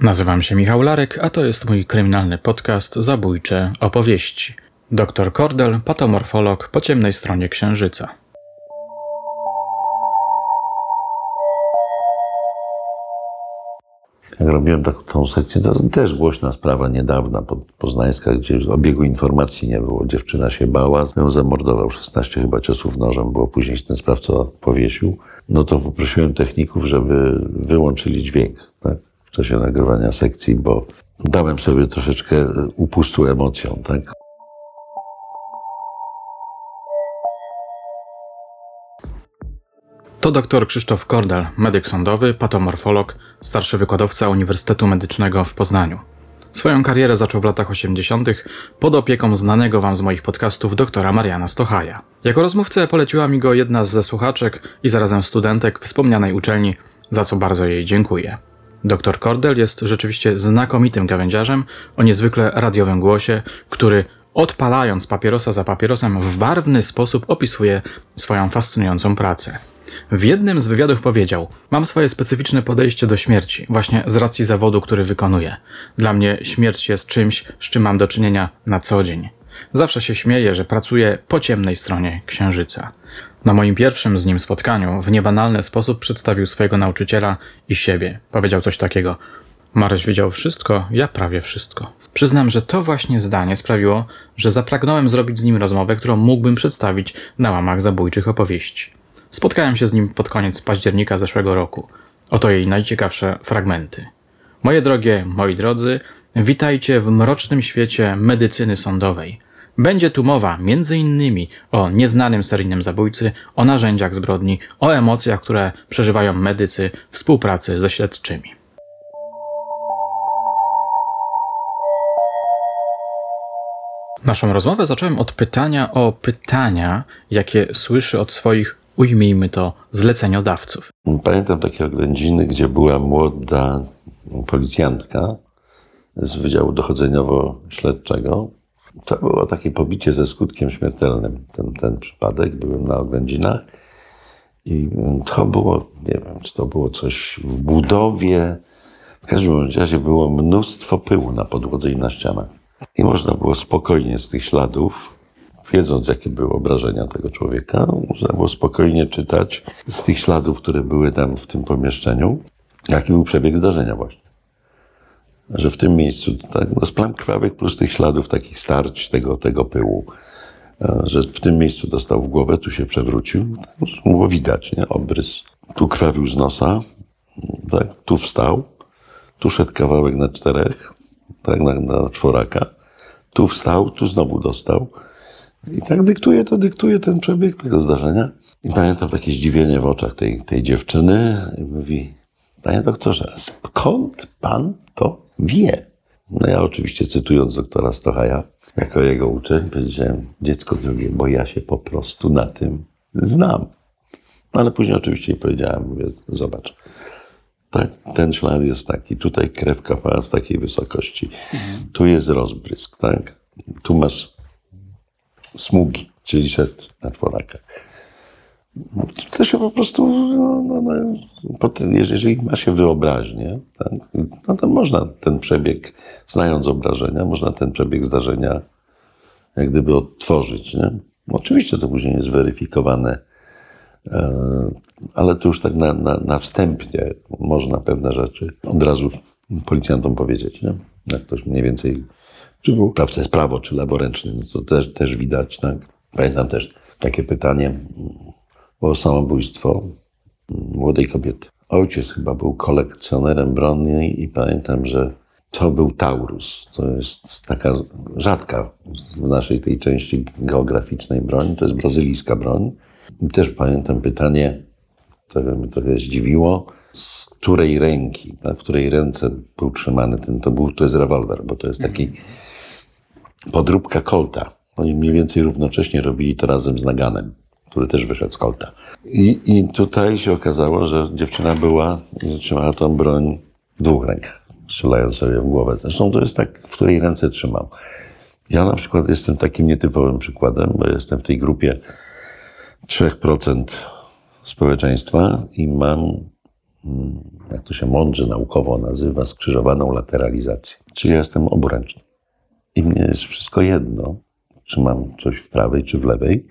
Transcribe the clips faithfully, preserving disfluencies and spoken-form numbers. Nazywam się Michał Larek, a to jest mój kryminalny podcast Zabójcze Opowieści. Doktor Kordel, patomorfolog po ciemnej stronie Księżyca. Jak robiłem taką, tą sekcję, to też głośna sprawa niedawna, poznańska, gdzie obiegu informacji nie było. Dziewczyna się bała, ją zamordował, szesnaście chyba ciosów nożem, bo później ten sprawca powiesił. No to poprosiłem techników, żeby wyłączyli dźwięk, tak, w czasie nagrywania sekcji, bo dałem sobie troszeczkę upustu emocjom, tak. To dr Krzysztof Kordel, medyk sądowy, patomorfolog, starszy wykładowca Uniwersytetu Medycznego w Poznaniu. Swoją karierę zaczął w latach osiemdziesiątych pod opieką znanego wam z moich podcastów doktora Mariana Stochaja. Jako rozmówcę poleciła mi go jedna ze słuchaczek i zarazem studentek wspomnianej uczelni, za co bardzo jej dziękuję. Doktor Kordel jest rzeczywiście znakomitym gawędziarzem o niezwykle radiowym głosie, który odpalając papierosa za papierosem w barwny sposób opisuje swoją fascynującą pracę. W jednym z wywiadów powiedział: mam swoje specyficzne podejście do śmierci, właśnie z racji zawodu, który wykonuję. Dla mnie śmierć jest czymś, z czym mam do czynienia na co dzień. Zawsze się śmieję, że pracuję po ciemnej stronie Księżyca. Na moim pierwszym z nim spotkaniu w niebanalny sposób przedstawił swojego nauczyciela i siebie. Powiedział coś takiego: Maryś wiedział wszystko, ja prawie wszystko. Przyznam, że to właśnie zdanie sprawiło, że zapragnąłem zrobić z nim rozmowę, którą mógłbym przedstawić na łamach Zabójczych Opowieści. Spotkałem się z nim pod koniec października zeszłego roku. Oto jej najciekawsze fragmenty. Moje drogie, moi drodzy, witajcie w mrocznym świecie medycyny sądowej. Będzie tu mowa między innymi o nieznanym seryjnym zabójcy, o narzędziach zbrodni, o emocjach, które przeżywają medycy w współpracy ze śledczymi. Naszą rozmowę zacząłem od pytania o pytania, jakie słyszy od swoich, ujmijmy to, zleceniodawców. Pamiętam takie oględziny, gdzie była młoda policjantka z Wydziału Dochodzeniowo-Śledczego. To było takie pobicie ze skutkiem śmiertelnym. Ten, ten przypadek, byłem na oględzinach i to było, nie wiem, czy to było coś w budowie. W każdym razie było mnóstwo pyłu na podłodze i na ścianach. I można było spokojnie z tych śladów, wiedząc, jakie były obrażenia tego człowieka, można było spokojnie czytać z tych śladów, które były tam w tym pomieszczeniu, jaki był przebieg zdarzenia właśnie. Że w tym miejscu, tak, no, z plam krwawych plus tych śladów takich starć, tego, tego pyłu, że w tym miejscu dostał w głowę, tu się przewrócił, tak, było widać, nie? Obrys. Tu krwawił z nosa, tak, tu wstał, tu szedł kawałek na czterech, tak, na, na czworaka, tu wstał, tu znowu dostał. I tak dyktuje to, dyktuje ten przebieg tego zdarzenia. I pamiętam takie zdziwienie w oczach tej, tej dziewczyny. I mówi: panie doktorze, skąd pan to wie? No ja oczywiście, cytując doktora Stochaja, jako jego uczeń, powiedziałem: dziecko drogie, bo ja się po prostu na tym znam. No ale później oczywiście powiedziałem, mówię: zobacz, tak, ten ślad jest taki, tutaj krew kapała z takiej wysokości, mhm. tu jest rozbrysk, tak, tu masz smugi, czyli szedł na czworaka. To się po prostu, no, no, no, potem, jeżeli ma się wyobraźnię, tak, no to można ten przebieg, znając obrażenia, można ten przebieg zdarzenia jak gdyby odtworzyć, nie? Oczywiście to później jest weryfikowane, ale to już tak na, na, na wstępnie można pewne rzeczy od razu policjantom powiedzieć, nie? Jak ktoś mniej więcej czy był sprawca jest prawo, czy leworęczny, no to też, też widać, tak. Pamiętam też takie pytanie o samobójstwo młodej kobiety. Ojciec chyba był kolekcjonerem broni i pamiętam, że to był Taurus. To jest taka rzadka w naszej tej części geograficznej broń. To jest brazylijska broń. I też pamiętam pytanie, które mnie trochę zdziwiło, z której ręki, tak, w której ręce był trzymany ten, to był, to jest rewolwer, bo to jest taki podróbka Colta. Oni mniej więcej równocześnie robili to razem z naganem, który też wyszedł z Colta. I, i tutaj się okazało, że dziewczyna była i trzymała tą broń w dwóch rękach, strzelając sobie w głowę. Zresztą to jest tak, w której ręce trzymał. Ja na przykład jestem takim nietypowym przykładem, bo jestem w tej grupie trzy procent społeczeństwa i mam jak to się mądrze naukowo nazywa, skrzyżowaną lateralizację. Czyli ja jestem obręczny. I mnie jest wszystko jedno, czy mam coś w prawej, czy w lewej.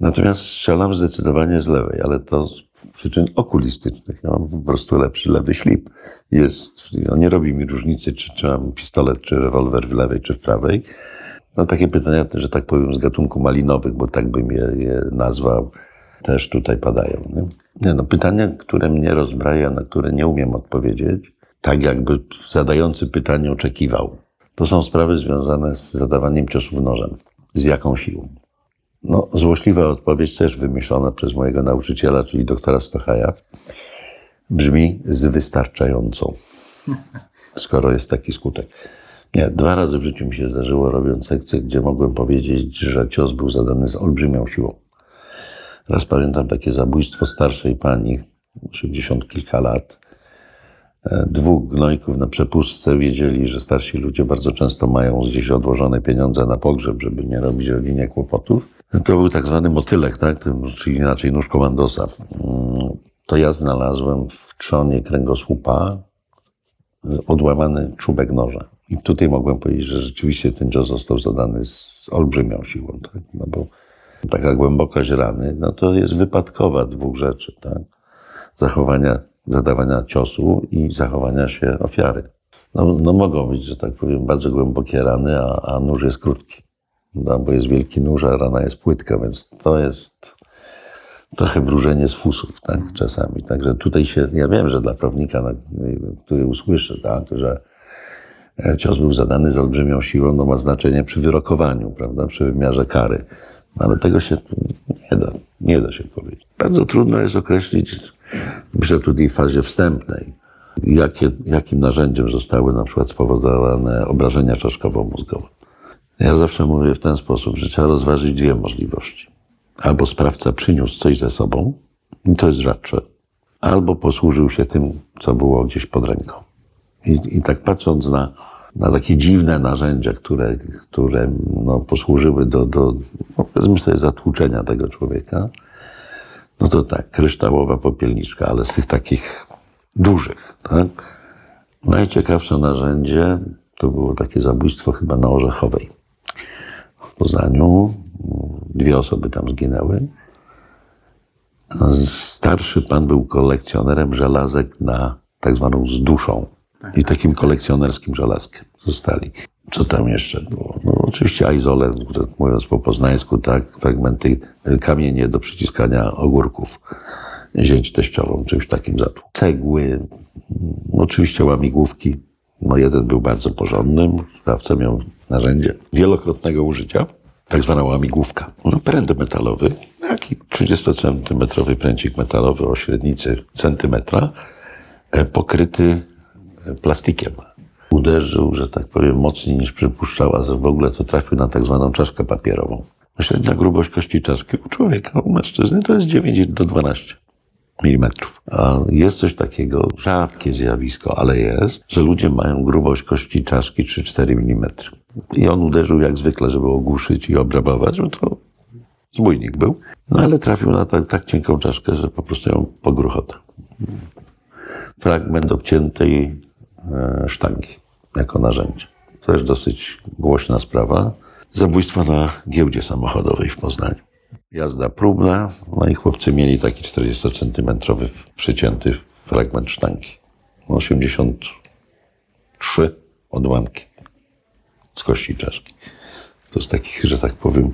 Natomiast strzelam zdecydowanie z lewej, ale to z przyczyn okulistycznych. Ja mam po prostu lepszy lewy ślip. Jest, no nie robi mi różnicy, czy, czy mam pistolet, czy rewolwer w lewej, czy w prawej. No takie pytania, że tak powiem, z gatunku malinowych, bo tak bym je, je nazwał, też tutaj padają. Nie? Nie, no, pytania, które mnie rozbraja, na które nie umiem odpowiedzieć, tak jakby zadający pytanie oczekiwał. To są sprawy związane z zadawaniem ciosów nożem. Z jaką siłą? No, złośliwa odpowiedź, też wymyślona przez mojego nauczyciela, czyli doktora Stochaja, brzmi z wystarczającą, skoro jest taki skutek. Nie, dwa razy w życiu mi się zdarzyło, robiąc sekcję, gdzie mogłem powiedzieć, że cios był zadany z olbrzymią siłą. Raz pamiętam takie zabójstwo starszej pani, osiemdziesiąt kilka lat. Dwóch gnojków na przepustce wiedzieli, że starsi ludzie bardzo często mają gdzieś odłożone pieniądze na pogrzeb, żeby nie robić rodzinie kłopotów. To był tak zwany motylek, tak? Czyli inaczej nóż komandosa. To ja znalazłem w trzonie kręgosłupa odłamany czubek noża. I tutaj mogłem powiedzieć, że rzeczywiście ten cios został zadany z olbrzymią siłą, tak? No bo taka głębokość rany, no to jest wypadkowa dwóch rzeczy, tak? Zachowania, zadawania ciosu i zachowania się ofiary. No, no mogą być, że tak powiem, bardzo głębokie rany, a, a nóż jest krótki, no, bo jest wielki nóż, a rana jest płytka, więc to jest trochę wróżenie z fusów, tak? Czasami. Także tutaj się, ja wiem, że dla prawnika, który usłyszy, tak, że cios był zadany z olbrzymią siłą, no ma znaczenie przy wyrokowaniu, prawda, przy wymiarze kary. Ale tego się nie da, nie da się powiedzieć. Bardzo trudno jest określić, myślę tutaj w fazie wstępnej, jakie, jakim narzędziem zostały na przykład spowodowane obrażenia czaszkowo-mózgowe. Ja zawsze mówię w ten sposób, że trzeba rozważyć dwie możliwości. Albo sprawca przyniósł coś ze sobą, i to jest rzadsze, albo posłużył się tym, co było gdzieś pod ręką. I, i tak patrząc na, na takie dziwne narzędzia, które, które no, posłużyły do, do no, powiedzmy sobie, zatłuczenia tego człowieka, no to tak, kryształowa popielniczka, ale z tych takich dużych, tak? Najciekawsze narzędzie to było takie zabójstwo chyba na Orzechowej w Poznaniu. Dwie osoby tam zginęły. Starszy pan był kolekcjonerem żelazek na tak zwaną zduszą. I takim kolekcjonerskim żelazkiem zostali. Co tam jeszcze było? No oczywiście ajzole, mówiąc po poznańsku, tak, fragmenty, kamienie do przyciskania ogórków, zięć teściową, czymś takim zatłu. Cegły, oczywiście łamigłówki. No jeden był bardzo porządnym, sprawca miał narzędzie wielokrotnego użycia, tak zwana łamigłówka. No pręt metalowy, taki trzydziestocentymetrowy pręcik metalowy o średnicy centymetra, pokryty plastikiem. Uderzył, że tak powiem, mocniej niż przypuszczała, że w ogóle to trafił na tak zwaną czaszkę papierową. Średnia grubość kości czaszki u człowieka, u mężczyzny to jest dziewięć do dwunastu milimetrów. A jest coś takiego, rzadkie zjawisko, ale jest, że ludzie mają grubość kości czaszki trzy cztery milimetry. I on uderzył jak zwykle, żeby ogłuszyć i obrabować, bo to zbójnik był. No ale trafił na tak, tak cienką czaszkę, że po prostu ją pogruchotał. Fragment obciętej sztangi jako narzędzie. To jest dosyć głośna sprawa. Zabójstwo na giełdzie samochodowej w Poznaniu. Jazda próbna, no i chłopcy mieli taki czterdziestocentymetrowy przycięty fragment sztangi. osiemdziesiąt trzy odłamki z kości czaszki. To z takich, że tak powiem,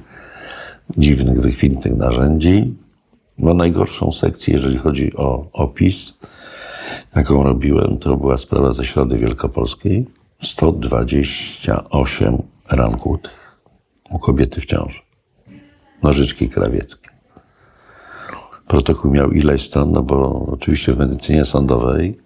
dziwnych, wykwintnych narzędzi. No najgorszą sekcję, jeżeli chodzi o opis, jaką robiłem, to była sprawa ze Środy Wielkopolskiej. sto dwadzieścia osiem ran kłutych u kobiety w ciąży. Nożyczki krawieckie. Protokół miał ileś stron, no bo oczywiście w medycynie sądowej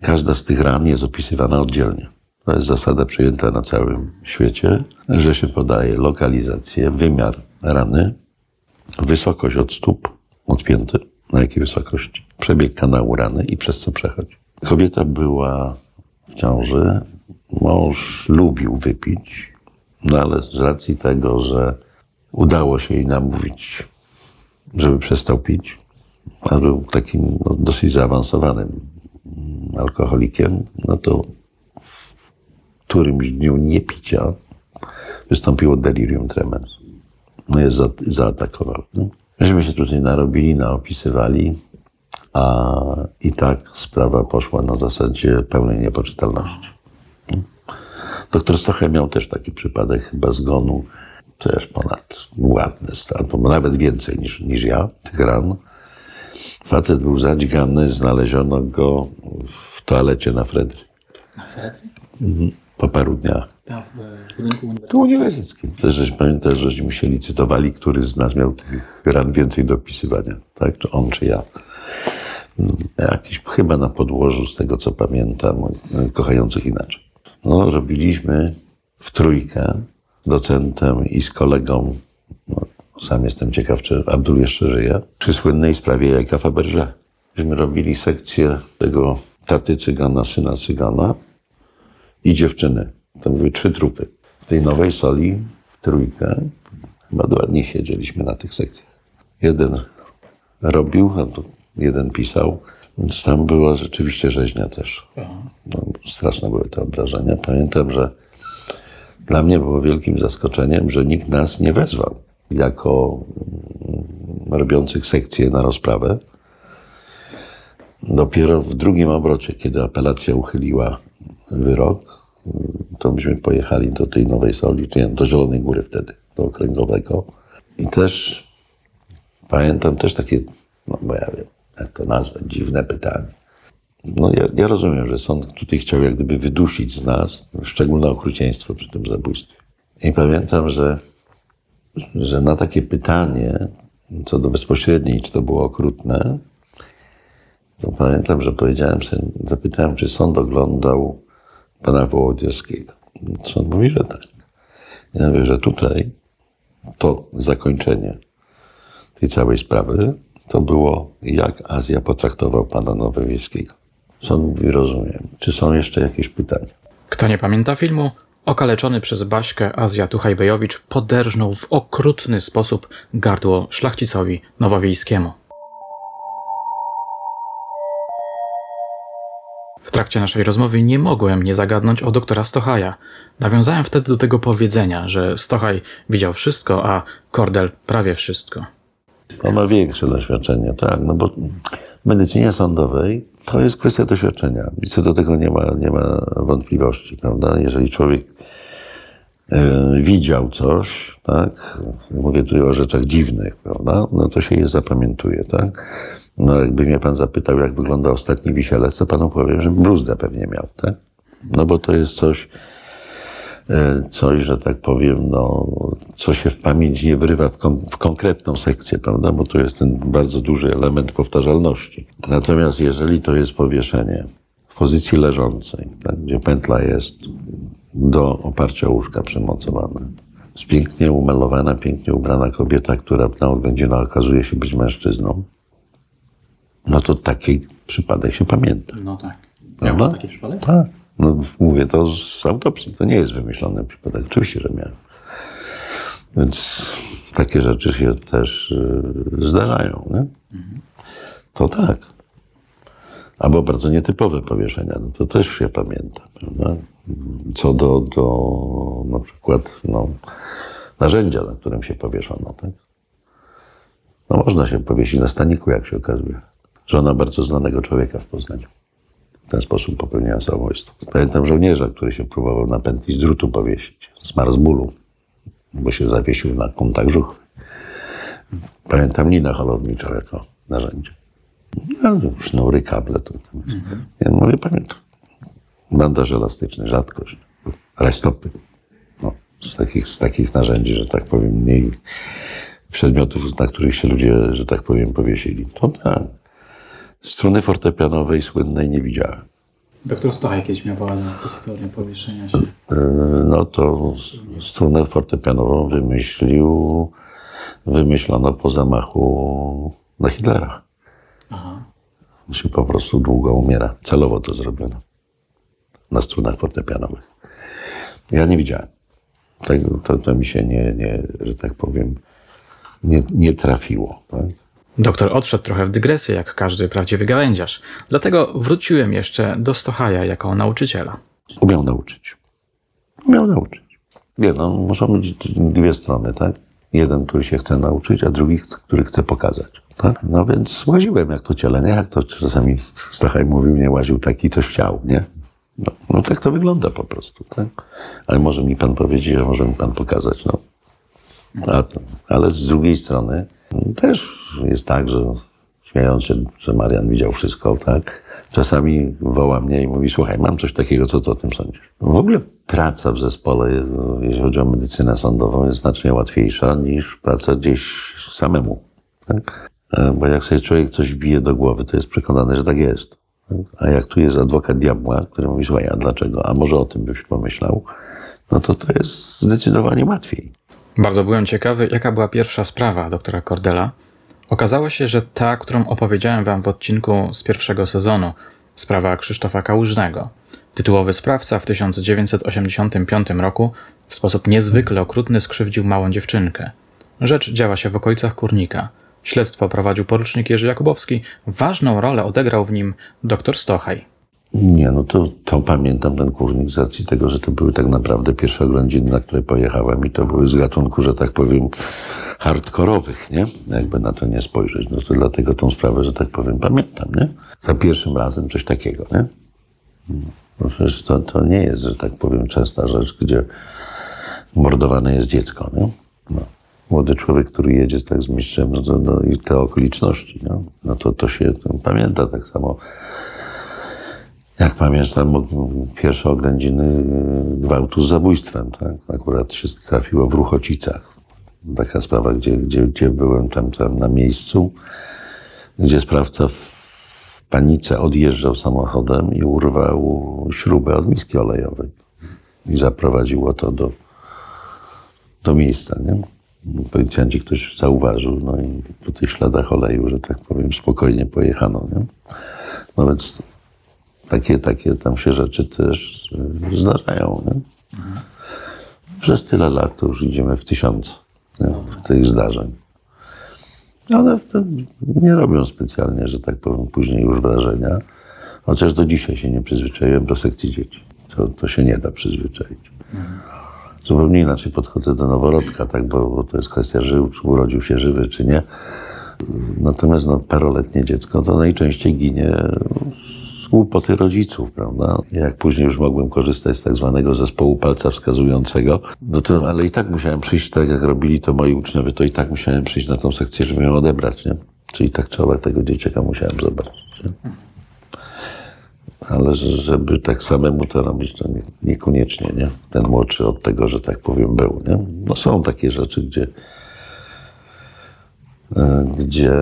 każda z tych ran jest opisywana oddzielnie. To jest zasada przyjęta na całym świecie, że się podaje lokalizację, wymiar rany, wysokość od stóp odpięty, na jakiej wysokości, przebieg kanału rany i przez co przechodzi. Kobieta była w ciąży, mąż lubił wypić, no ale z racji tego, że udało się jej namówić, żeby przestał pić, a był takim no, dosyć zaawansowanym alkoholikiem, no to w którymś dniu niepicia wystąpiło delirium tremens. No jest za, zaatakował. No. Myśmy się tutaj narobili, naopisywali, a i tak sprawa poszła na zasadzie pełnej niepoczytalności. No. Doktor Stochaj miał też taki przypadek chyba zgonu, też ponad ładny stan, bo nawet więcej niż, niż ja, tych ran. Facet był zadźgany, znaleziono go w toalecie na Fredry. Na Fredry? Mhm. Po paru dniach. Tam w budynku uniwersyteckim? Tu uniwersyteckim. Też pamiętam, żeśmy się licytowali, który z nas miał tych ran więcej do opisywania, tak? Czy on, czy ja. Jakiś chyba na podłożu, z tego co pamiętam, kochających inaczej. No, robiliśmy w trójkę, docentem i z kolegą, no, sam jestem ciekaw, czy Abdul jeszcze żyje, przy słynnej sprawie jajka Faberge. Myśmy robili sekcję tego taty cygana, syna cygana i dziewczyny. To były trzy trupy. W tej nowej soli, w trójkę, chyba dwa dni siedzieliśmy na tych sekcjach. Jeden robił, a tu jeden pisał, więc tam była rzeczywiście rzeźnia też. No, straszne były te obrażenia. Pamiętam, że dla mnie było wielkim zaskoczeniem, że nikt nas nie wezwał jako robiących sekcję na rozprawę. Dopiero w drugim obrocie, kiedy apelacja uchyliła wyrok, to myśmy pojechali do tej Nowej Soli, czyli do Zielonej Góry wtedy, do Okręgowego. I też pamiętam też takie, no bo ja wiem, jak to nazwać, dziwne pytanie. No ja, ja rozumiem, że sąd tutaj chciał jak gdyby wydusić z nas szczególne okrucieństwo przy tym zabójstwie. I pamiętam, że, że na takie pytanie, co do bezpośredniej, czy to było okrutne, to pamiętam, że powiedziałem sobie, zapytałem, czy sąd oglądał pana Wołodziewskiego. Sąd mówi, że tak. Ja mówię, że tutaj to zakończenie tej całej sprawy to było, jak Azja potraktował pana Nowowiejskiego. Sąd mówi, rozumiem. Czy są jeszcze jakieś pytania? Kto nie pamięta filmu, okaleczony przez Baśkę Azja Tuchajbejowicz poderżnął w okrutny sposób gardło szlachcicowi Nowowiejskiemu. W trakcie naszej rozmowy nie mogłem nie zagadnąć o doktora Stochaja. Nawiązałem wtedy do tego powiedzenia, że Stochaj widział wszystko, a Kordel prawie wszystko. To ma większe doświadczenie, tak, no bo w medycynie sądowej to jest kwestia doświadczenia i co do tego nie ma, nie ma wątpliwości, prawda? Jeżeli człowiek y, widział coś, tak, mówię tu o rzeczach dziwnych, prawda, no to się je zapamiętuje, tak? No jakby mnie pan zapytał, jak wygląda ostatni wisielec, to panu powiem, że bluzdę pewnie miał, tak? No bo to jest coś, coś, że tak powiem, no, co się w pamięć nie wrywa w, kon- w konkretną sekcję, prawda, bo to jest ten bardzo duży element powtarzalności. Natomiast jeżeli to jest powieszenie w pozycji leżącej, tak, gdzie pętla jest do oparcia łóżka przymocowana, jest pięknie umalowana, pięknie ubrana kobieta, która na oględzina okazuje się być mężczyzną, no to taki przypadek się pamięta. No tak. Prawda? Ja mam taki przypadek? Tak. No, mówię to z autopsji, to nie jest wymyślony przypadek, oczywiście, że miałem. Więc takie rzeczy się też yy, zdarzają, nie? Mhm. To tak. Albo bardzo nietypowe powieszenia, no to też się pamięta, prawda? Co do, do na przykład no, narzędzia, na którym się powieszono, tak? No można się powiesić na staniku, jak się okazuje. Żona bardzo znanego człowieka w Poznaniu. W ten sposób popełniałem samobójstwo. Pamiętam żołnierza, który się próbował na pętli z drutu powiesić. Zmarł z bólu, bo się zawiesił na kątach żuchwy. Pamiętam linę holowniczą jako narzędzie. No, sznury, kable. To, to. Mhm. Ja mówię, pamiętam. Bandaż elastyczny, rzadkość. Rajstopy. No, z takich, z takich narzędzi, że tak powiem, mniej przedmiotów, na których się ludzie, że tak powiem, powiesili. To tak. Struny fortepianowej słynnej nie widziałem. Doktor Stochaj kiedyś miał ładną historię powieszenia się. No to strunę fortepianową wymyślił, wymyślono po zamachu na Hitlera. Aha. Się po prostu długo umiera. Celowo to zrobiono. Na strunach fortepianowych. Ja nie widziałem. Tak, to, to mi się nie, nie, że tak powiem, nie, nie trafiło. Tak? Doktor odszedł trochę w dygresję, jak każdy prawdziwy gawędziarz. Dlatego wróciłem jeszcze do Stochaja jako nauczyciela. Umiał nauczyć. Umiał nauczyć. Nie, no, muszą być dwie strony, tak? Jeden, który się chce nauczyć, a drugi, który chce pokazać, tak? No więc łaziłem jak to ciele, nie? Jak to czasami Stochaj mówił, nie łaził taki, coś chciał, nie? No, no tak to wygląda po prostu, tak? Ale może mi pan powiedzieć, że może mi pan pokazać, no. A, ale z drugiej strony też jest tak, że śmiejąc się, że Marian widział wszystko, tak? Czasami woła mnie i mówi, słuchaj, mam coś takiego, co ty o tym sądzisz? W ogóle praca w zespole, jeśli chodzi o medycynę sądową, jest znacznie łatwiejsza niż praca gdzieś samemu, tak? Bo jak sobie człowiek coś bije do głowy, to jest przekonany, że tak jest. Tak? A jak tu jest adwokat diabła, który mówi, słuchaj, a dlaczego? A może o tym byś pomyślał? No to to jest zdecydowanie łatwiej. Bardzo byłem ciekawy, jaka była pierwsza sprawa doktora Kordela. Okazało się, że ta, którą opowiedziałem wam w odcinku z pierwszego sezonu, sprawa Krzysztofa Kałużnego. Tytułowy sprawca w tysiąc dziewięćset osiemdziesiątym piątym roku w sposób niezwykle okrutny skrzywdził małą dziewczynkę. Rzecz działa się w okolicach Kurnika. Śledztwo prowadził porucznik Jerzy Jakubowski. Ważną rolę odegrał w nim doktor Stochaj. Nie, no to, to pamiętam ten Kurnik z racji tego, że to były tak naprawdę pierwsze oględziny, na które pojechałem i to były z gatunku, że tak powiem, hardkorowych, nie? Jakby na to nie spojrzeć. No to dlatego tą sprawę, że tak powiem, pamiętam, nie? Za pierwszym razem coś takiego, nie? No przecież to, to nie jest, że tak powiem, częsta rzecz, gdzie mordowane jest dziecko, nie? No. Młody człowiek, który jedzie tak z mistrzem, no, to, no i te okoliczności, no, no to, to się to pamięta tak samo. Jak pamiętam, pierwsze oględziny gwałtu z zabójstwem, tak? Akurat się trafiło w Ruchocicach. Taka sprawa, gdzie, gdzie, gdzie byłem tam, tam na miejscu, gdzie sprawca w panice odjeżdżał samochodem i urwał śrubę od miski olejowej. I zaprowadziło to do, do miejsca, nie? Policjanci ktoś zauważył, no i po tych śladach oleju, że tak powiem, spokojnie pojechano, nie? No więc Takie, takie tam się rzeczy też zdarzają, nie? Mhm. Przez tyle lat to już idziemy w tysiące, nie? Tych zdarzeń. One w tym nie robią specjalnie, że tak powiem, później już wrażenia. Chociaż do dzisiaj się nie przyzwyczaiłem do sekcji dzieci. To, to się nie da przyzwyczaić. Mhm. Zupełnie inaczej podchodzę do noworodka, tak? Bo, bo to jest kwestia żył, czy urodził się żywy, czy nie. Natomiast no, paroletnie dziecko to najczęściej ginie głupoty rodziców, prawda? Jak później już mogłem korzystać z tak zwanego zespołu palca wskazującego, no to, ale i tak musiałem przyjść, tak jak robili to moi uczniowie, to i tak musiałem przyjść na tą sekcję, żeby ją odebrać, nie? Czyli tak trzeba tego dzieciaka musiałem zobaczyć, nie? Ale żeby tak samemu to robić, to nie, niekoniecznie, nie? Ten młodszy od tego, że tak powiem, był, nie? No są takie rzeczy, gdzie gdzie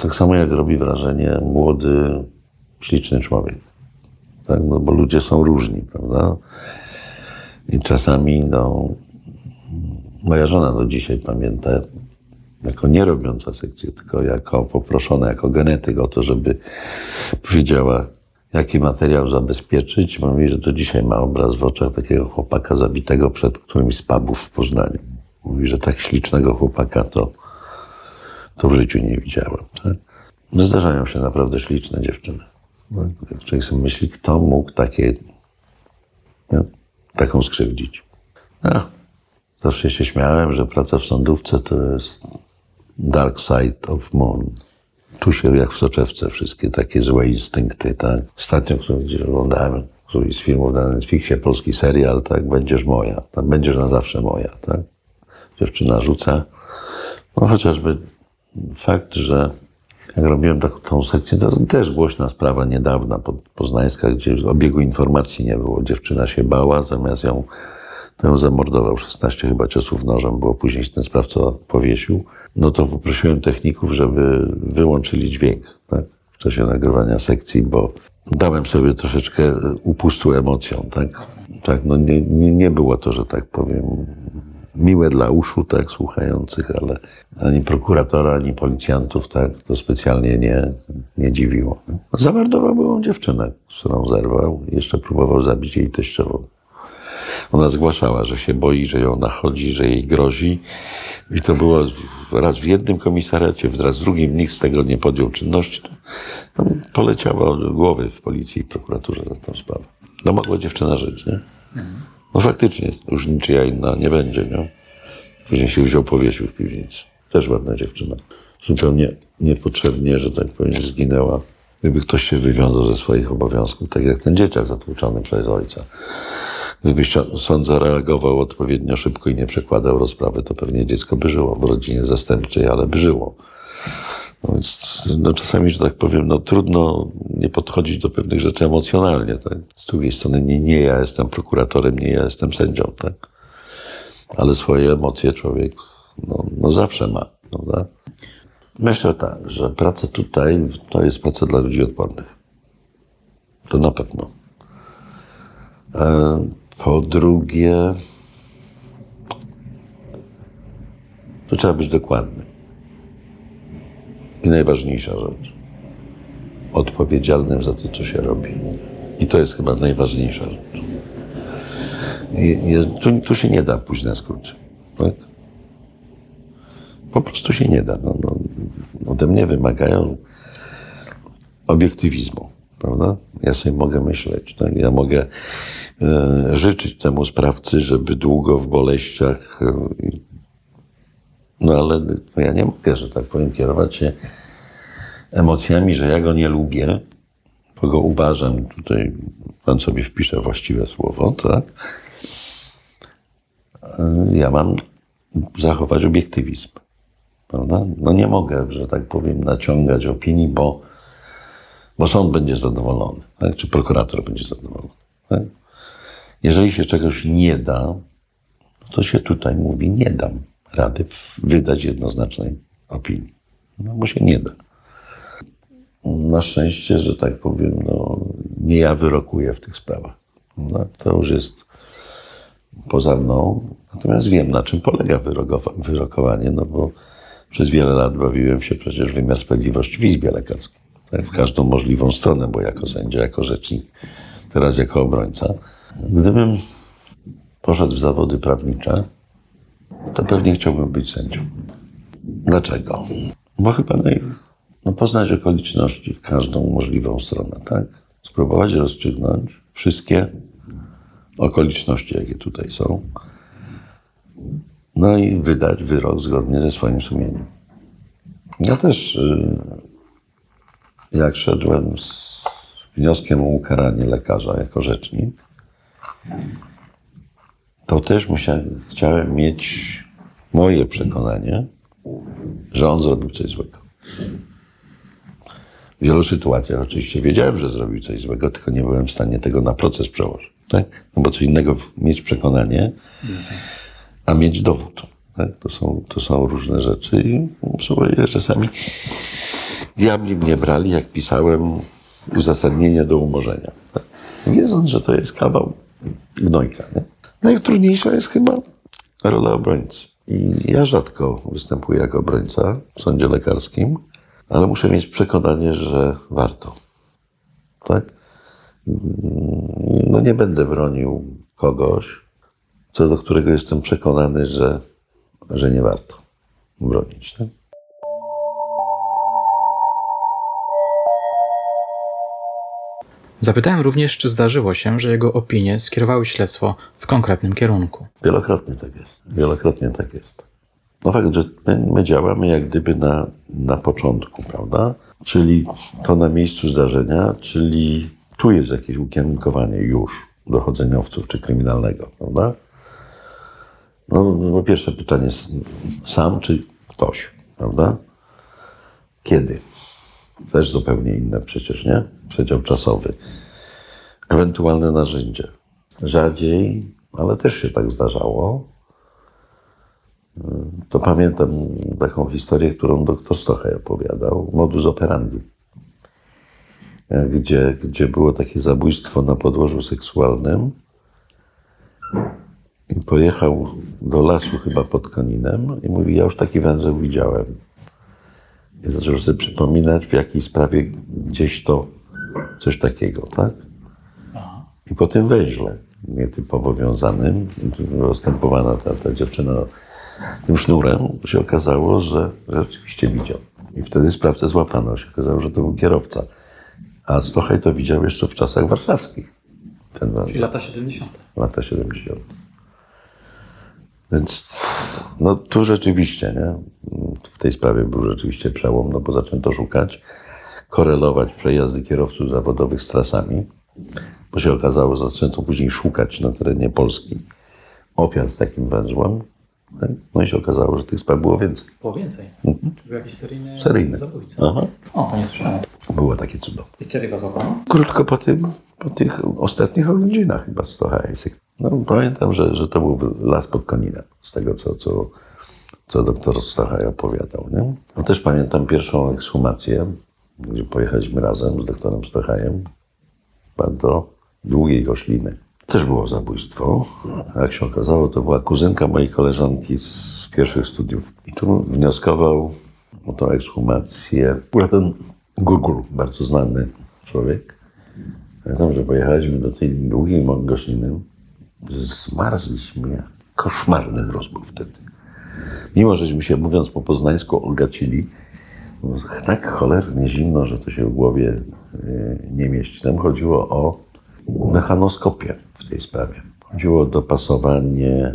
tak samo jak robi wrażenie młody śliczny człowiek, tak? No bo ludzie są różni, prawda? I czasami, no, moja żona do dzisiaj pamięta, jako nie robiąca sekcji, tylko jako poproszona, jako genetyk o to, żeby powiedziała, jaki materiał zabezpieczyć. Mówi, że to dzisiaj ma obraz w oczach takiego chłopaka zabitego przed którymś z pubów w Poznaniu. Mówi, że tak ślicznego chłopaka to, to w życiu nie widziałem, tak? No zdarzają się naprawdę śliczne dziewczyny. Człowiek sobie myśli, kto mógł takie, no, taką skrzywdzić. No, zawsze się śmiałem, że praca w sądówce to jest dark side of moon. Tu się jak w soczewce wszystkie takie złe instynkty, tak? Ostatnio, gdzieś oglądałem któryś z filmów na Netflixie, polski serial, tak? Będziesz moja, tak? Będziesz na zawsze moja, tak? Dziewczyna rzuca. No chociażby fakt, że jak robiłem taką, tą sekcję, to też głośna sprawa niedawna, pod poznańska, gdzie obiegu informacji nie było. Dziewczyna się bała, zamiast ją, to ją zamordował. szesnaście chyba ciosów nożem było, później ten sprawca powiesił. No to poprosiłem techników, żeby wyłączyli dźwięk, tak? W czasie nagrywania sekcji, bo dałem sobie troszeczkę upustu emocjom, tak? Tak, no nie, nie, nie było to, że tak powiem, miłe dla uszu, tak, słuchających, ale ani prokuratora, ani policjantów, tak, to specjalnie nie, nie dziwiło. Zamordował byłą dziewczynę, z którą zerwał, jeszcze próbował zabić jej teściową. ona zgłaszała, że się boi, że ją nachodzi, że jej grozi. I to było raz w jednym komisariacie, raz w drugim, nikt z tego nie podjął czynności. Tam poleciało głowy w policji i prokuraturze za tą sprawę. No mogła dziewczyna żyć, nie? No faktycznie, już niczyja inna nie będzie, nie? Później się wziął, powiesił w piwnicy. Też ładna dziewczyna. Zupełnie niepotrzebnie, że tak powiem, zginęła. Gdyby ktoś się wywiązał ze swoich obowiązków, tak jak ten dzieciak zatłuczony przez ojca. Gdyby sąd zareagował odpowiednio szybko i nie przekładał rozprawy, to pewnie dziecko by żyło w rodzinie zastępczej, ale by żyło. No więc no czasami, że tak powiem, no trudno nie podchodzić do pewnych rzeczy emocjonalnie. Tak? Z drugiej strony nie, nie ja jestem prokuratorem, nie ja jestem sędzią, tak? Ale swoje emocje człowiek no, no zawsze ma. No, tak? Myślę tak, że praca tutaj to jest praca dla ludzi odpornych. To na pewno. Po drugie, to trzeba być dokładnym. I najważniejsza rzecz, odpowiedzialnym za to, co się robi. I to jest chyba najważniejsza rzecz. I, i, tu, tu się nie da pójść na skrót. Tak? Po prostu się nie da. No, no, ode mnie wymagają obiektywizmu, prawda? Ja sobie mogę myśleć, tak? Ja mogę e, życzyć temu sprawcy, żeby długo w boleściach, e, no ale no, ja nie mogę, że tak powiem, kierować się emocjami, że ja go nie lubię, bo go uważam, tutaj pan sobie wpisze właściwe słowo, tak? E, ja mam zachować obiektywizm. Prawda? No nie mogę, że tak powiem, naciągać opinii, bo, bo sąd będzie zadowolony, tak? Czy prokurator będzie zadowolony. Tak? Jeżeli się czegoś nie da, to się tutaj mówi, nie dam rady wydać jednoznacznej opinii, no bo się nie da. Na szczęście, że tak powiem, no, nie ja wyrokuję w tych sprawach. No, to już jest poza mną, natomiast wiem, na czym polega wyrokowanie, no bo przez wiele lat bawiłem się przecież w wymiar sprawiedliwości w Izbie Lekarskiej. Tak? W każdą możliwą stronę, bo jako sędzia, jako rzecznik, teraz jako obrońca. Gdybym poszedł w zawody prawnicze, to pewnie chciałbym być sędzią. Dlaczego? Bo chyba naj... no poznać okoliczności w każdą możliwą stronę, tak? Spróbować rozstrzygnąć wszystkie okoliczności, jakie tutaj są. No i wydać wyrok zgodnie ze swoim sumieniem. Ja też, jak szedłem z wnioskiem o ukaranie lekarza jako rzecznik, to też musiałem, chciałem mieć moje przekonanie, że on zrobił coś złego. W wielu sytuacjach oczywiście wiedziałem, że zrobił coś złego, tylko nie byłem w stanie tego na proces przełożyć. Tak? No bo co innego mieć przekonanie, a mieć dowód. Tak? To są, to są różne rzeczy i muszę powiedzieć, że czasami diabli mnie brali, jak pisałem uzasadnienie do umorzenia. Tak? Wiedząc, że to jest kawał gnojka. Nie? Najtrudniejsza jest chyba rola obrońcy. I ja rzadko występuję jako obrońca w sądzie lekarskim, ale muszę mieć przekonanie, że warto. Tak? No nie będę bronił kogoś, co do którego jestem przekonany, że, że nie warto bronić. Tak? Zapytałem również, czy zdarzyło się, że jego opinie skierowały śledztwo w konkretnym kierunku. Wielokrotnie tak jest. Wielokrotnie tak jest. No fakt, że my, my działamy jak gdyby na, na początku, prawda? Czyli to na miejscu zdarzenia, czyli tu jest jakieś ukierunkowanie już dochodzeniowców czy kryminalnego, prawda? No, bo pierwsze pytanie jest sam czy ktoś, prawda? Kiedy? Też zupełnie inne przecież, nie? Przedział czasowy. Ewentualne narzędzie. Rzadziej, ale też się tak zdarzało. To pamiętam taką historię, którą doktor Stochaj opowiadał, modus operandi, gdzie, gdzie było takie zabójstwo na podłożu seksualnym i pojechał do lasu chyba pod Koninem i mówi, ja już taki węzeł widziałem. I zaczął sobie przypominać, w jakiej sprawie gdzieś to, coś takiego, tak? I po tym węźle nietypowo wiązanym, rozstępowana ta, ta dziewczyna tym sznurem, się okazało, że rzeczywiście widział. I wtedy sprawcę złapano. Się okazało, że to był kierowca. A Stochaj to widział jeszcze w czasach warszawskich. Ten czyli lata siedemdziesiąte. Lata siedemdziesiąte. Więc no tu rzeczywiście, nie? W tej sprawie był rzeczywiście przełom, no bo zaczęto szukać, korelować przejazdy kierowców zawodowych z trasami, bo się okazało, że zaczęto później szukać na terenie Polski ofiar z takim węzłem. Tak? No i się okazało, że tych spraw było więcej. Było więcej? Mhm. Czy był jakiś seryjny, seryjny. zabójca? Aha. O, to nie słyszałem. Było takie cudo. I kiedy go złapano? Krótko po tym, po tych ostatnich oględzinach chyba Stochaja. No pamiętam, że, że to był las pod Koninem, z tego co, co, co doktor Stochaj opowiadał. Nie? No też pamiętam pierwszą ekshumację, gdzie pojechaliśmy razem z doktorem Stochajem do Długiej Gośliny. Też było zabójstwo. Jak się okazało, to była kuzynka mojej koleżanki z pierwszych studiów. I tu wnioskował o tą ekshumację ten Gurgul, bardzo znany człowiek. Pamiętam, że pojechaliśmy do tej Długiej Gośliny. Zmarzliśmy koszmarnych rozmów wtedy. Mimo żeśmy się, mówiąc po poznańsku, ogacili, tak cholernie zimno, że to się w głowie nie mieści. Tam chodziło o mechanoskopię w tej sprawie. Chodziło o dopasowanie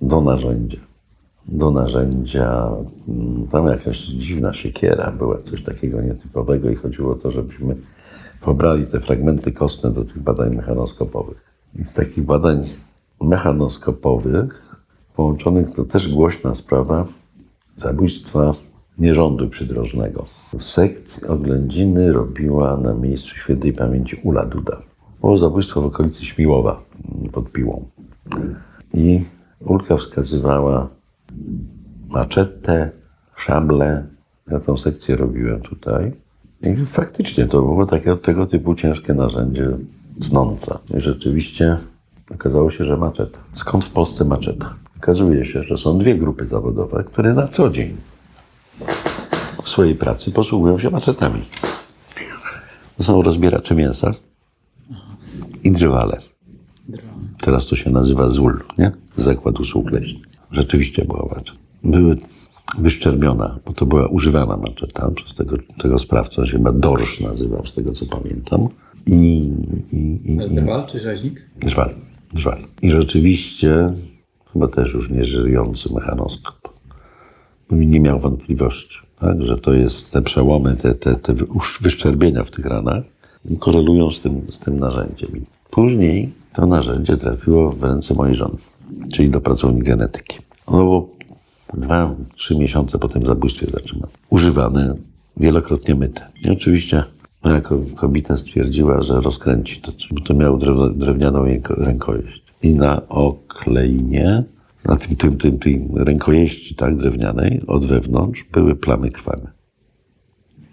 do narzędzia. Do narzędzia, tam jakaś dziwna siekiera była, coś takiego nietypowego i chodziło o to, żebyśmy pobrali te fragmenty kostne do tych badań mechanoskopowych. I z takich badań mechanoskopowych połączonych to też głośna sprawa zabójstwa nierządu przydrożnego. Sekcję oględziny robiła na miejscu świętej pamięci Ula Duda. Było zabójstwo w okolicy Śmiłowa pod Piłą. I Ulka wskazywała maczetę, szable. Ja tą sekcję robiłem tutaj. I faktycznie to było takie, tego typu ciężkie narzędzie cnąca. I rzeczywiście okazało się, że maczeta. Skąd w Polsce maczeta? Okazuje się, że są dwie grupy zawodowe, które na co dzień w swojej pracy posługują się maczetami. Są rozbieracze mięsa i drwale. Teraz to się nazywa Z U L, nie? Zakład Usług Leśnych. Rzeczywiście była maczeta. Były wyszczerbiona, bo to była używana maczeta przez tego, tego sprawcę, się chyba Dorsz nazywał, z tego co pamiętam. I, i, i, i. Drwal czy rzeźnik? Drwal, drwal. I rzeczywiście chyba też już nieżyjący mechanoskop. Nie miał wątpliwości, tak? Że to jest te przełomy, te, te, te wyszczerbienia w tych ranach korelują z tym, z tym narzędziem. I później to narzędzie trafiło w ręce mojej żony, czyli do pracowni genetyki. Ono było dwa, trzy miesiące po tym zabójstwie zatrzymane. Używane, wielokrotnie myte. I oczywiście moja kobieta stwierdziła, że rozkręci to, bo to miało drewnianą rękojeść. I na okleinie, na tym, tym, tym, tym rękojeści tak drewnianej od wewnątrz były plamy krwawe,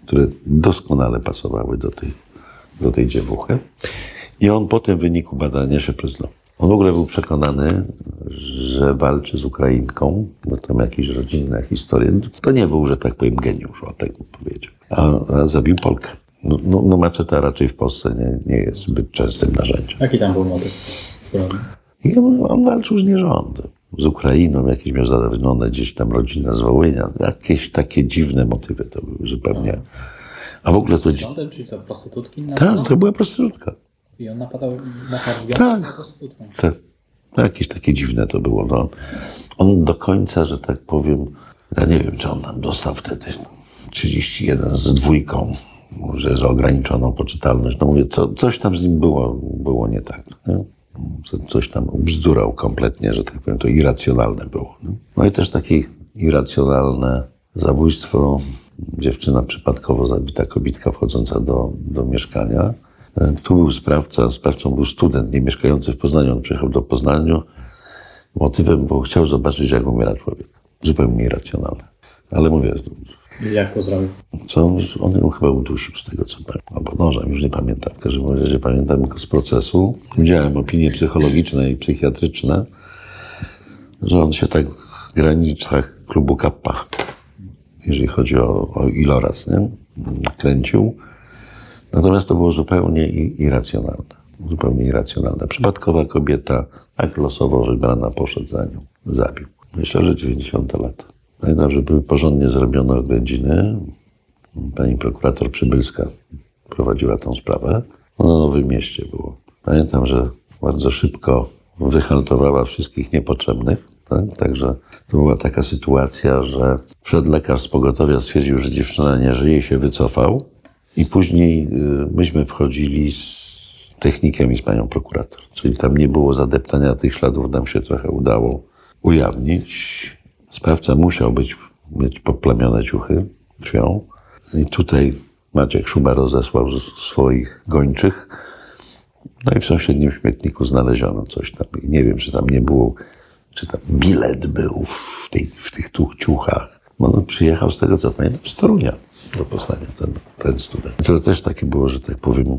które doskonale pasowały do tej, do tej dziewuchy. I on po tym wyniku badania się przyznał. On w ogóle był przekonany, że walczy z Ukrainką, bo tam jakieś rodzinne historie. To nie był, że tak powiem, geniusz, o tak bym powiedział. A, a zabił Polkę. No, no, no maczeta raczej w Polsce nie, nie jest zbyt częstym narzędziem. Jaki tam był motyw sprawy? On, on walczył z nierządem, z Ukrainą, jakieś miał zadawnione gdzieś tam rodzina z Wołynia. Jakieś takie dziwne motywy to były zupełnie. A w ogóle to... Nierządem, czyli co, prostytutki? Tak, to była prostytutka. I on napadał na tak, na prostytutkę? Tak, no, jakieś takie dziwne to było. No, on do końca, że tak powiem, ja nie wiem, czy on nam dostał wtedy trzydzieści jeden z dwójką. Że z ograniczoną poczytalność. No mówię, co, coś tam z nim było, było nie tak. Nie? Coś tam ubzdurał kompletnie, że tak powiem, to irracjonalne było. Nie? No i też takie irracjonalne zabójstwo. Dziewczyna przypadkowo zabita, kobitka wchodząca do, do mieszkania. Tu był sprawca, sprawcą był student nie mieszkający w Poznaniu. On przyjechał do Poznaniu. Motywem było, chciał zobaczyć, jak umiera człowiek. Zupełnie irracjonalne. Ale mówię... Jak to zrobił? Co? On ją chyba udusił, z tego co pamiętam. Albo nożem, już nie pamiętam. W każdym razie pamiętam go z procesu. Widziałem opinie psychologiczne i psychiatryczne, że on się tak w granicach klubu Kappa, jeżeli chodzi o, o iloraz, nie? Kręcił. Natomiast to było zupełnie irracjonalne. zupełnie irracjonalne. Przypadkowa kobieta, tak losowo wybrana, poszedł za nią, zabił. Myślę, że dziewięćdziesiąte lata. Pamiętam, że były porządnie zrobione oględziny. Pani prokurator Przybylska prowadziła tą sprawę. No, na Nowym Mieście było. Pamiętam, że bardzo szybko wyhaltowała wszystkich niepotrzebnych. Tak? Także to była taka sytuacja, że wszedł lekarz z pogotowia, stwierdził, że dziewczyna nie żyje, się wycofał. I później myśmy wchodzili z technikiem i z panią prokurator. Czyli tam nie było zadeptania tych śladów, nam się trochę udało ujawnić. Sprawca musiał być, mieć poplamione ciuchy krwią. I tutaj Maciek Szuba rozesłał swoich gończych. No i w sąsiednim śmietniku znaleziono coś tam. I nie wiem, czy tam nie było, czy tam bilet był w, tej, w tych dwóch ciuchach. No, on przyjechał z tego, co pamiętam, z Torunia do Poznania, ten, ten student. To też takie było, że tak powiem,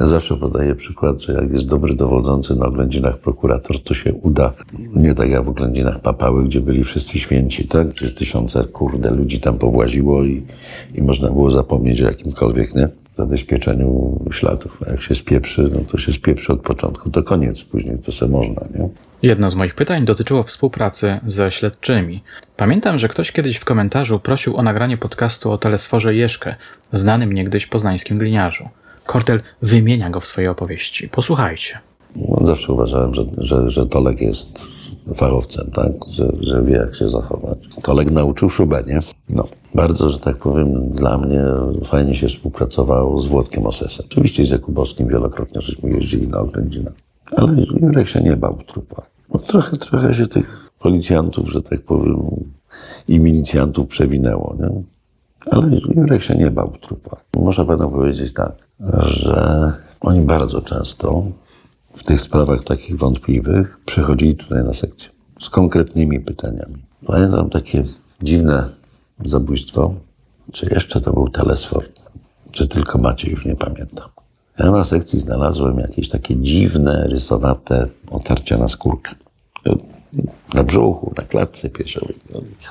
ja zawsze podaję przykład, że jak jest dobry dowodzący na oględzinach prokurator, to się uda. Nie tak jak w oględzinach Papały, gdzie byli wszyscy święci, tak? Gdzie tysiące, kurde, ludzi tam powłaziło i, i można było zapomnieć o jakimkolwiek, nie? Zabezpieczeniu śladów. A jak się spieprzy, no to się spieprzy od początku do koniec, później to se można, nie? Jedno z moich pytań dotyczyło współpracy ze śledczymi. Pamiętam, że ktoś kiedyś w komentarzu prosił o nagranie podcastu o Telesforze Jeszcze, znanym niegdyś poznańskim gliniarzu. Kordel wymienia go w swojej opowieści. Posłuchajcie. No, zawsze uważałem, że, że, że Tolek jest fachowcem, tak? Że, że wie, jak się zachować. Tolek nauczył Szubę, nie? No. Bardzo, że tak powiem, dla mnie fajnie się współpracowało z Włodkiem Osesem. Oczywiście z Jakubowskim wielokrotnie żeśmy jeździli na oględzinach. Ale Jurek się nie bał trupa. Bo trochę, trochę się tych policjantów, że tak powiem, i milicjantów przewinęło, nie? Ale Jurek się nie bał trupa. Muszę panu powiedzieć tak, że oni bardzo często w tych sprawach takich wątpliwych przychodzili tutaj na sekcję z konkretnymi pytaniami. Pamiętam takie dziwne zabójstwo, czy jeszcze to był Telesfor, czy tylko Maciej, już nie pamiętam. Ja na sekcji znalazłem jakieś takie dziwne, rysowate otarcia na skórkę. Na brzuchu, na klatce piersiowej.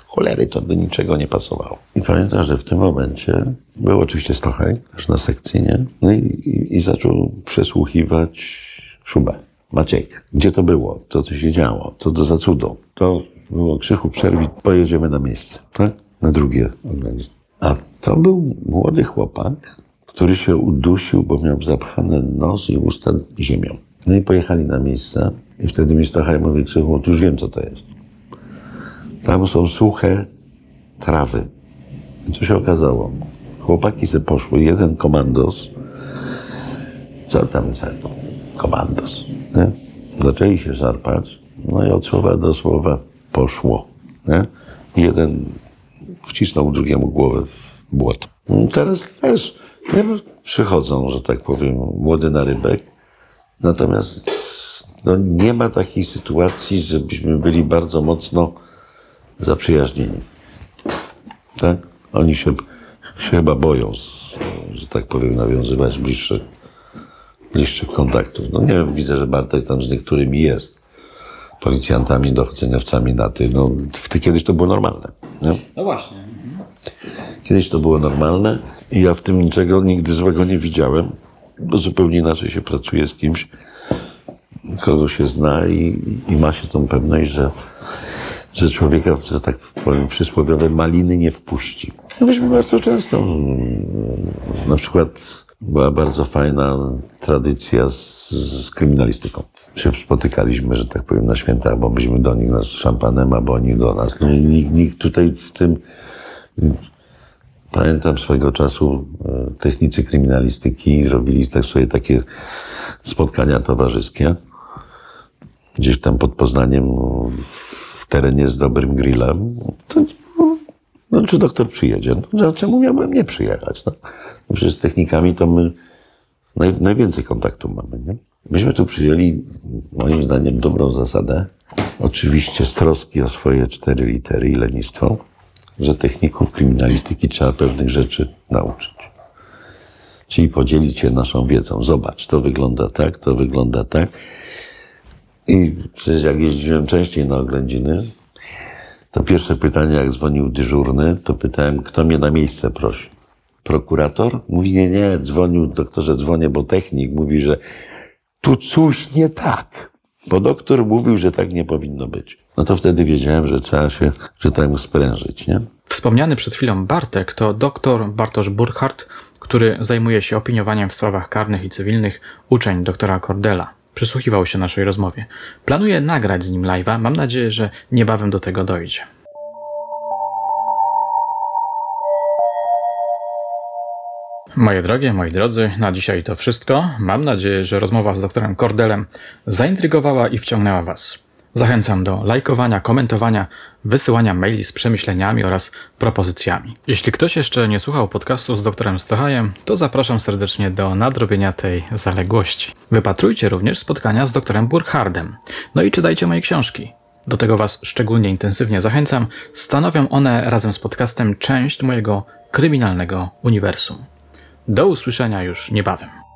Cholery, to do niczego nie pasowało. I pamiętam, że w tym momencie był oczywiście Stochaj, aż na sekcji, nie? No i, i, i zaczął przesłuchiwać Szubę. Maciek, gdzie to było? Co to się działo? Co to za cudo? To było Krzychu, przerwi, pojedziemy na miejsce, tak? Na drugie oględziny. A to był młody chłopak, który się udusił, bo miał zapchany nos i usta ziemią. No i pojechali na miejsce i wtedy mi Stochaj mówi, Krzychu, już wiem, co to jest. Tam są suche trawy. I co się okazało? Chłopaki se poszły, jeden komandos, co tam jest? Komandos. Nie? Zaczęli się szarpać, no i od słowa do słowa poszło. Nie? Jeden wcisnął drugiemu głowę w błoto. No teraz też nie? Przychodzą, że tak powiem, młody narybek. Natomiast no, nie ma takiej sytuacji, żebyśmy byli bardzo mocno zaprzyjaźnieni. Tak? Oni się, się chyba boją, że tak powiem, nawiązywać bliższych, bliższych kontaktów. No nie wiem, widzę, że Bartek tam z niektórymi jest. Policjantami, dochodzeniowcami na ty. No, ty kiedyś to było normalne. Nie? No właśnie. Kiedyś to było normalne i ja w tym niczego nigdy złego nie widziałem, bo zupełnie inaczej się pracuje z kimś, kogo się zna i, i ma się tą pewność, że, że człowieka, że tak powiem, przysłowiowe maliny nie wpuści. No myśmy bardzo często, na przykład była bardzo fajna tradycja z, z kryminalistyką. Się spotykaliśmy, że tak powiem, na święta, bo myśmy do nich nas szampanem, albo oni do nas. No, nikt, nikt tutaj w tym... Pamiętam swego czasu technicy kryminalistyki robili sobie takie spotkania towarzyskie. Gdzieś tam pod Poznaniem w terenie z dobrym grillem. To, no, czy doktor przyjedzie? No, czemu miałbym nie przyjechać? No? Przecież z technikami to my naj, najwięcej kontaktu mamy, nie? Myśmy tu przyjęli, moim zdaniem, dobrą zasadę. Oczywiście z troski o swoje cztery litery i lenistwo, że techników kryminalistyki trzeba pewnych rzeczy nauczyć. Czyli podzielić się naszą wiedzą. Zobacz, to wygląda tak, to wygląda tak. I przecież jak jeździłem częściej na oględziny, to pierwsze pytanie, jak dzwonił dyżurny, to pytałem, kto mnie na miejsce prosi. Prokurator? Mówi, nie, nie, dzwonił, doktorze, dzwonię, bo technik mówi, że tu coś nie tak. Bo doktor mówił, że tak nie powinno być. No to wtedy wiedziałem, że trzeba się, że tak mu sprężyć, nie? Wspomniany przed chwilą Bartek to doktor Bartosz Burchard, który zajmuje się opiniowaniem w sprawach karnych i cywilnych, uczeń doktora Kordela. Przysłuchiwał się naszej rozmowie. Planuję nagrać z nim live'a. Mam nadzieję, że niebawem do tego dojdzie. Moje drogie, moi drodzy, na dzisiaj to wszystko. Mam nadzieję, że rozmowa z doktorem Kordelem zaintrygowała i wciągnęła Was. Zachęcam do lajkowania, komentowania, wysyłania maili z przemyśleniami oraz propozycjami. Jeśli ktoś jeszcze nie słuchał podcastu z doktorem Stochajem, to zapraszam serdecznie do nadrobienia tej zaległości. Wypatrujcie również spotkania z doktorem Burchardem. No i czytajcie moje książki. Do tego Was szczególnie intensywnie zachęcam. Stanowią one razem z podcastem część mojego kryminalnego uniwersum. Do usłyszenia już niebawem.